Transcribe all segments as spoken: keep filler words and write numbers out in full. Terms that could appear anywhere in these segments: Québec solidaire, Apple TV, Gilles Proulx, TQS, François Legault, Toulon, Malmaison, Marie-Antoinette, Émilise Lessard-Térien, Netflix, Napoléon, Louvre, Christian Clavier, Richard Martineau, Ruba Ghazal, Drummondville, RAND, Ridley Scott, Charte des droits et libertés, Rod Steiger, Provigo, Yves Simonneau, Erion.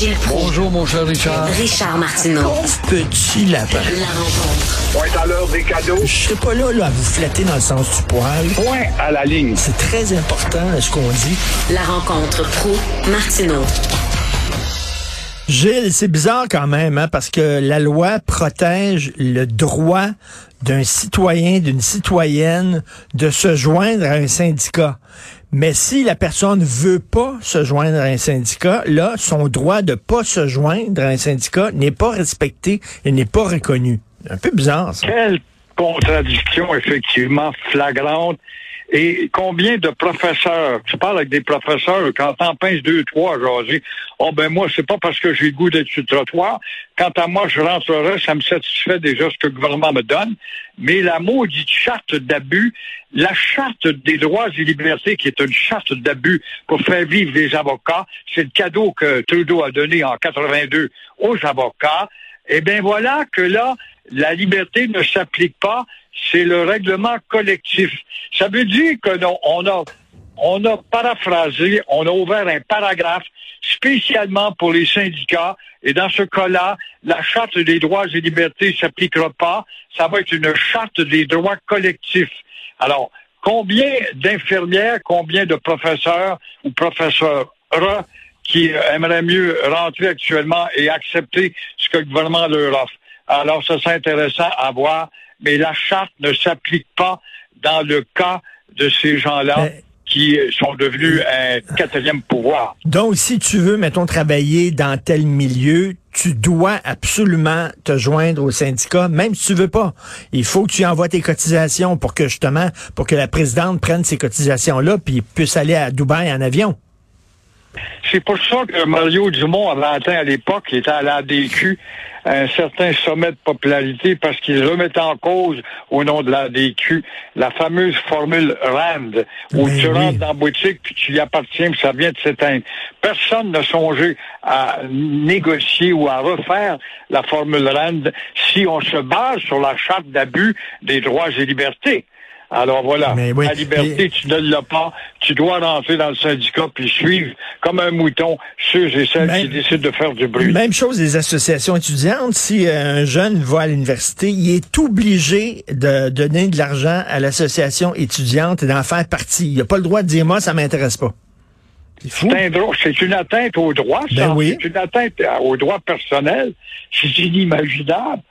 Gilles Proulx. Bonjour, mon cher Richard. Richard Martineau. Pauvre petit lapin. La rencontre. Point à l'heure des cadeaux. Je serai pas là, là, à vous flatter dans le sens du poil. Point à la ligne. C'est très important, ce qu'on dit. La rencontre Proulx-Martineau. Gilles, c'est bizarre quand même, hein, parce que la loi protège le droit d'un citoyen, d'une citoyenne de se joindre à un syndicat. Mais si la personne veut pas se joindre à un syndicat, là, son droit de pas se joindre à un syndicat n'est pas respecté et n'est pas reconnu. Un peu bizarre, ça. Quelle contradiction, effectivement, flagrante. Et combien de professeurs, tu parles avec des professeurs, quand t'en pinces deux, trois, genre, oh ben moi, c'est pas parce que j'ai le goût d'être sur le trottoir. Quant à moi, je rentrerai, ça me satisfait déjà ce que le gouvernement me donne. Mais la maudite charte d'abus, la charte des droits et libertés, qui est une charte d'abus pour faire vivre les avocats, c'est le cadeau que Trudeau a donné en quatre-vingt-deux aux avocats. Eh bien voilà que là, la liberté ne s'applique pas, c'est le règlement collectif. Ça veut dire que non, on a, on a paraphrasé, on a ouvert un paragraphe spécialement pour les syndicats, et dans ce cas-là, la Charte des droits et libertés ne s'appliquera pas, ça va être une charte des droits collectifs. Alors, combien d'infirmières, combien de professeurs ou professeurs qui aimeraient mieux rentrer actuellement et accepter ce que le gouvernement leur offre? Alors, ça, c'est intéressant à voir, mais la charte ne s'applique pas dans le cas de ces gens-là mais... qui sont devenus un quatrième pouvoir. Donc, si tu veux, mettons, travailler dans tel milieu, tu dois absolument te joindre au syndicat, même si tu veux pas. Il faut que tu envoies tes cotisations pour que, justement, pour que la présidente prenne ces cotisations-là puis puisse aller à Dubaï en avion. C'est pour ça que Mario Dumont avait atteint à l'époque, il était à l'A D Q, un certain sommet de popularité parce qu'il remettait en cause, au nom de l'A D Q, la fameuse formule RAND, où mais tu oui. rentres dans la boutique puis tu y appartiens puis ça vient de s'éteindre. Personne n'a songé à négocier ou à refaire la formule RAND si on se base sur la charte d'abus des droits et libertés. Alors voilà, oui, la liberté, mais... tu ne l'as pas, tu dois rentrer dans le syndicat puis suivre comme un mouton ceux et celles même... qui décident de faire du bruit. Même chose des associations étudiantes, si un jeune va à l'université, il est obligé de donner de l'argent à l'association étudiante et d'en faire partie. Il n'a pas le droit de dire « moi, ça m'intéresse pas ». C'est un droit, c'est une atteinte au droit, ça. Ben oui. C'est une atteinte au droit personnel, c'est inimaginable.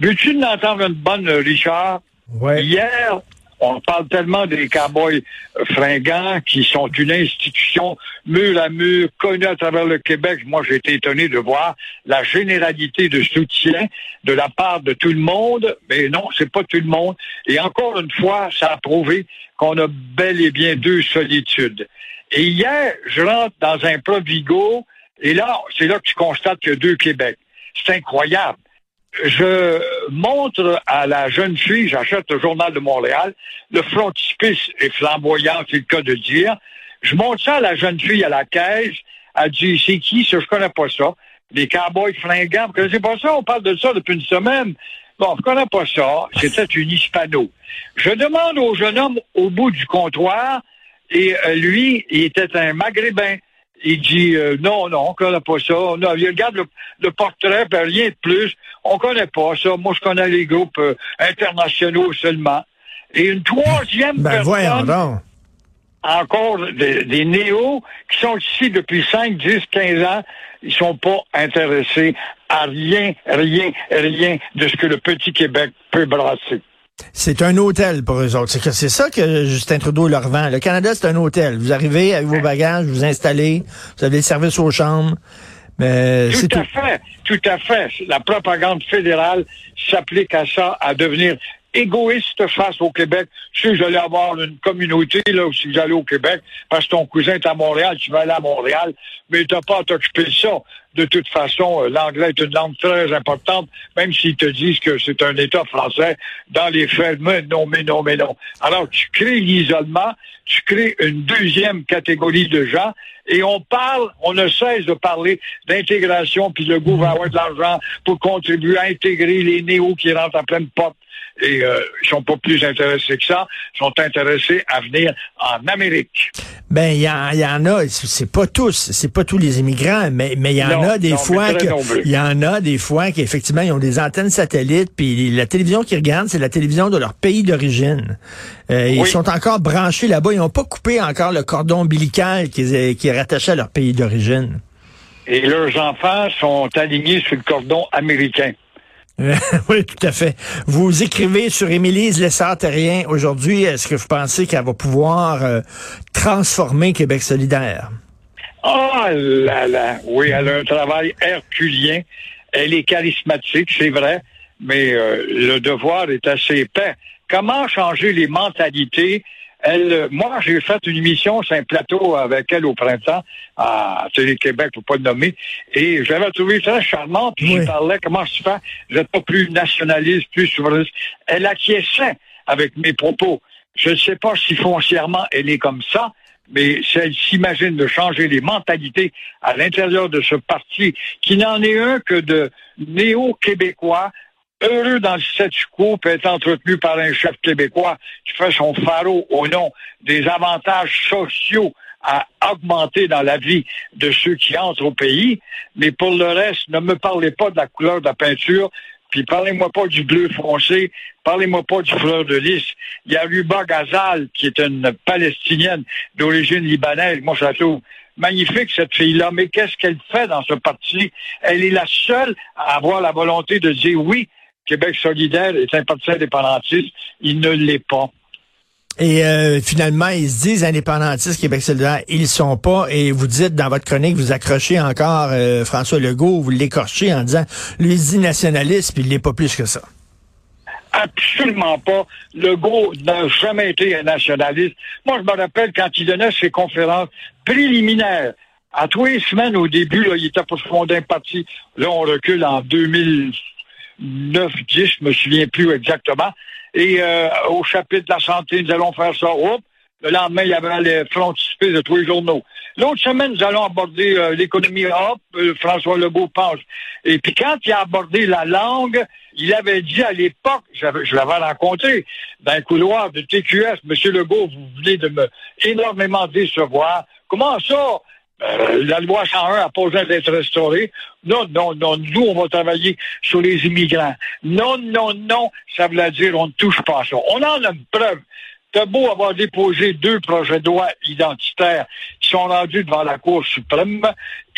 Veux-tu l'entendre une bonne, Richard? Ouais. Hier, on parle tellement des Cowboys Fringants qui sont une institution mur à mur, connue à travers le Québec. Moi, j'ai été étonné de voir la généralité de soutien de la part de tout le monde. Mais non, c'est pas tout le monde. Et encore une fois, ça a prouvé qu'on a bel et bien deux solitudes. Et hier, je rentre dans un Provigo, et là, c'est là que tu constates qu'il y a deux Québec. C'est incroyable. Je montre à la jeune fille, j'achète le Journal de Montréal, le frontispice est flamboyant, c'est le cas de dire. Je montre ça à la jeune fille à la caisse, elle dit, c'est qui ça, je connais pas ça. Les Cowboys Fringants, vous connaissez pas ça, on parle de ça depuis une semaine. Bon, je connais pas ça, c'était une hispano. Je demande au jeune homme au bout du comptoir, et lui, il était un maghrébin. Il dit, euh, non, non, on connaît pas ça. Non, il regarde le, le portrait, ben, rien de plus. On connaît pas ça. Moi, je connais les groupes euh, internationaux seulement. Et une troisième ben, personne, voyons, encore des, des néos qui sont ici depuis cinq, dix, quinze ans, ils sont pas intéressés à rien, rien, rien de ce que le petit Québec peut brasser. C'est un hôtel pour eux autres. C'est, que c'est ça que Justin Trudeau leur vend. Le Canada, c'est un hôtel. Vous arrivez avec vos bagages, vous vous installez, vous avez le service aux chambres. Mais tout c'est à tout. fait, tout à fait. La propagande fédérale s'applique à ça, à devenir égoïste face au Québec. Si j'allais avoir une communauté, là, ou si j'allais au Québec, parce que ton cousin est à Montréal, tu vas aller à Montréal, mais t'as pas à t'occuper de ça. De toute façon, l'anglais est une langue très importante, même s'ils te disent que c'est un État français, dans les faits, mais non, mais non, mais non. Alors, tu crées l'isolement, tu crées une deuxième catégorie de gens, Et on parle, on ne cesse de parler d'intégration, puis le gouvernement va avoir de l'argent pour contribuer à intégrer les néos qui rentrent à pleine porte. Et euh, ils sont pas plus intéressés que ça, ils sont intéressés à venir en Amérique. Ben il y, y en a, c'est pas tous, c'est pas tous les immigrants, mais mais il y en non, a des non, fois que il y en a des fois qu'effectivement ils ont des antennes satellites, puis la télévision qu'ils regardent c'est la télévision de leur pays d'origine. Euh, oui. Ils sont encore branchés là-bas, ils n'ont pas coupé encore le cordon ombilical qui, qui est rattaché à leur pays d'origine. Et leurs enfants sont alignés sur le cordon américain. Oui, tout à fait. Vous écrivez sur Émilise Lessard-Térien aujourd'hui. Est-ce que vous pensez qu'elle va pouvoir euh, transformer Québec solidaire? Ah là là, oui, elle a un travail herculien. Elle est charismatique, c'est vrai, mais euh, le devoir est assez épais. Comment changer les mentalités? Elle, moi, j'ai fait une émission, c'est un plateau avec elle au printemps, à Télé-Québec, pour pas le nommer, et je l'avais trouvée très charmante, puis oui. Je parlais, comment je fais, vous n'êtes pas plus nationaliste, plus souverainiste. Elle acquiesçait avec mes propos. Je ne sais pas si foncièrement elle est comme ça, mais si elle s'imagine de changer les mentalités à l'intérieur de ce parti, qui n'en est un que de néo-québécois, heureux dans le statu quo peut être entretenu par un chef québécois qui fait son faraud au nom des avantages sociaux à augmenter dans la vie de ceux qui entrent au pays. Mais pour le reste, ne me parlez pas de la couleur de la peinture, puis parlez-moi pas du bleu foncé, parlez-moi pas du fleur de lys. Il y a Ruba Ghazal, qui est une Palestinienne d'origine libanaise. Moi, je la trouve magnifique, cette fille-là, mais qu'est-ce qu'elle fait dans ce parti? Elle est la seule à avoir la volonté de dire oui, Québec solidaire est un parti indépendantiste, il ne l'est pas. Et euh, finalement, ils se disent indépendantistes, Québec solidaire, ils ne sont pas. Et vous dites dans votre chronique, vous accrochez encore euh, François Legault, vous l'écorchez en disant, lui, il dit nationaliste, puis il n'est pas plus que ça. Absolument pas. Legault n'a jamais été un nationaliste. Moi, je me rappelle quand il donnait ses conférences préliminaires. À tous les semaines, au début, là, il était pour fonder un parti. Là, on recule en deux mille neuf dix, je me souviens plus exactement. Et euh, au chapitre de la santé, nous allons faire ça. Oups. Le lendemain, il y avait les frontispices de tous les journaux. L'autre semaine, nous allons aborder euh, l'économie. Hop, euh, François Legault pense. Et puis quand il a abordé la langue, il avait dit à l'époque, je l'avais rencontré dans un couloir de T Q S, Monsieur Legault, vous venez de me énormément décevoir. Comment ça? Euh, la loi cent un a pas besoin d'être restaurée. Non, non, non, nous, on va travailler sur les immigrants. Non, non, non, ça veut dire on ne touche pas à ça. On en a une preuve. T'as beau avoir déposé deux projets de loi identitaires qui sont rendus devant la Cour suprême,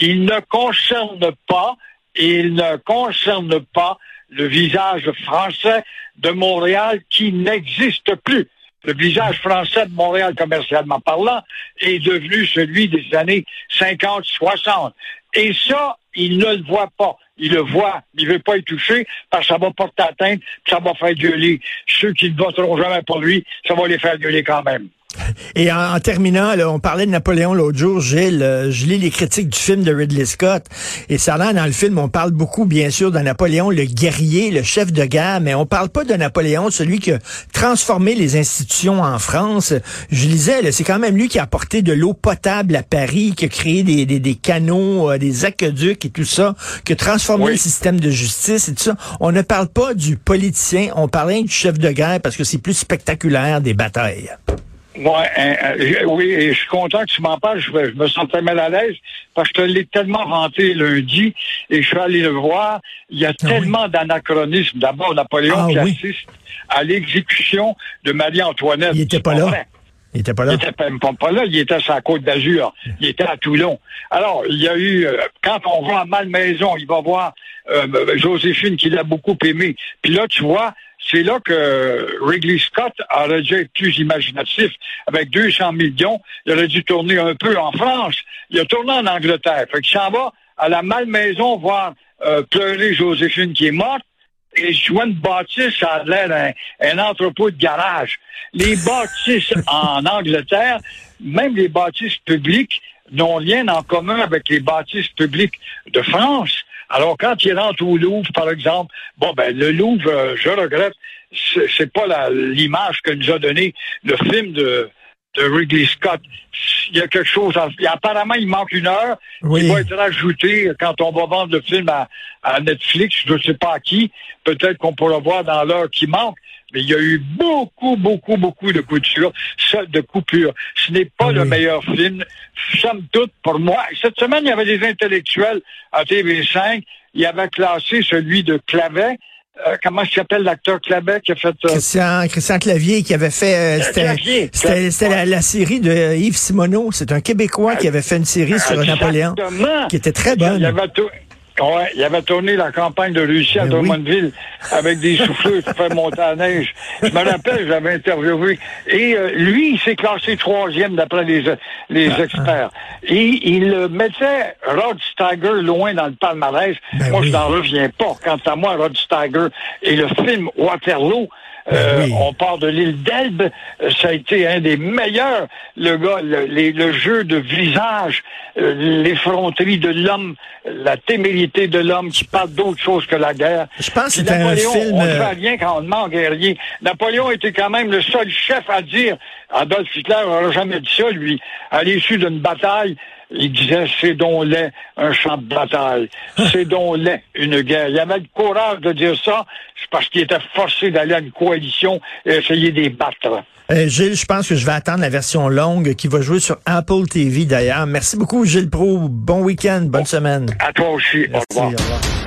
ils ne concernent pas, ils ne concernent pas le visage français de Montréal qui n'existe plus. Le visage français de Montréal, commercialement parlant, est devenu celui des années cinquante soixante. Et ça, il ne le voit pas. Il le voit, mais il ne veut pas y toucher, parce que ça va porter atteinte, ça va faire gueuler. Ceux qui ne voteront jamais pour lui, ça va les faire gueuler quand même. Et en, en terminant, là, on parlait de Napoléon l'autre jour, Gilles, euh, je lis les critiques du film de Ridley Scott, et ça a l'air dans le film, on parle beaucoup, bien sûr, de Napoléon, le guerrier, le chef de guerre, mais on parle pas de Napoléon, celui qui a transformé les institutions en France. Je lisais, là, c'est quand même lui qui a apporté de l'eau potable à Paris, qui a créé des, des, des canaux, euh, des aqueducs et tout ça, qui a transformé oui. le système de justice et tout ça. On ne parle pas du politicien, on parle du chef de guerre, parce que c'est plus spectaculaire des batailles. Ouais, euh, oui, et je suis content que tu m'en parles, je, je me sentais mal à l'aise parce que je te l'ai tellement vanté lundi et je suis allé le voir, il y a ah tellement oui. d'anachronismes. D'abord, Napoléon ah qui oui. assiste à l'exécution de Marie-Antoinette. Il n'était pas là. Il n'était pas là. Il n'était même pas là, il était à la Côte d'Azur, il était à Toulon. Alors, il y a eu, euh, quand on va à Malmaison, il va voir euh, Joséphine qui l'a beaucoup aimé. Puis là, tu vois, c'est là que Ridley Scott aurait dû être plus imaginatif. Avec deux cents millions, il aurait dû tourner un peu en France. Il a tourné en Angleterre. Fait qu'il s'en va à la Malmaison voir euh, pleurer Joséphine qui est morte. Et je vois une bâtisse, ça a l'air un, un entrepôt de garage. Les bâtisses en Angleterre, même les bâtisses publiques, n'ont rien en commun avec les bâtisses publiques de France. Alors, quand il rentre au Louvre, par exemple, bon, ben, le Louvre, euh, je regrette, c'est, c'est pas la, l'image que nous a donné le film de, de Ridley Scott. Il y a quelque chose... À... Apparemment, il manque une heure. Oui. Il va être rajouté quand on va vendre le film à, à Netflix. Je ne sais pas à qui. Peut-être qu'on pourra voir dans l'heure qui manque. Mais il y a eu beaucoup, beaucoup, beaucoup de coupures. De coupures. Ce n'est pas oui. le meilleur film, somme toute, pour moi. Cette semaine, il y avait des intellectuels à T V cinq. Ils avaient classé celui de Clavet. Euh, comment s'appelle l'acteur Clavet qui a fait... Euh... Christian, Christian Clavier qui avait fait... Euh, c'était Clavier, c'était, c'était la, la série de Yves Simonneau. C'est un Québécois euh, qui avait fait une série euh, sur Napoléon qui était très bonne. Il y avait tout... Ouais, il avait tourné la campagne de Russie à Drummondville oui. avec des souffleurs qui faisaient monter à neige. Je me rappelle, j'avais interviewé. Et euh, lui, il s'est classé troisième d'après les les ah, experts. Ah. Et il euh, mettait Rod Steiger loin dans le palmarès. Ben moi, oui. je n'en reviens pas. Quant à moi, Rod Steiger et le film Waterloo, Euh, oui. on part de l'île d'Elbe, ça a été un des meilleurs. Le gars, le, les, le jeu de visage, euh, l'effronterie de l'homme, la témérité de l'homme qui parle d'autre chose que la guerre. Je pense que c'était Napoléon, un film... on ne fait rien quand on demande guerrier. Napoléon était quand même le seul chef à dire, Adolf Hitler n'aurait jamais dit ça, lui, à l'issue d'une bataille. Il disait, c'est donc laid, un champ de bataille. C'est donc laid, une guerre. Il avait le courage de dire ça, c'est parce qu'il était forcé d'aller à une coalition et essayer de les battre. Euh, Gilles, je pense que je vais attendre la version longue qui va jouer sur Apple T V d'ailleurs. Merci beaucoup, Gilles Proulx. Bon week-end, bonne semaine. À toi aussi. Merci, au revoir. Au revoir.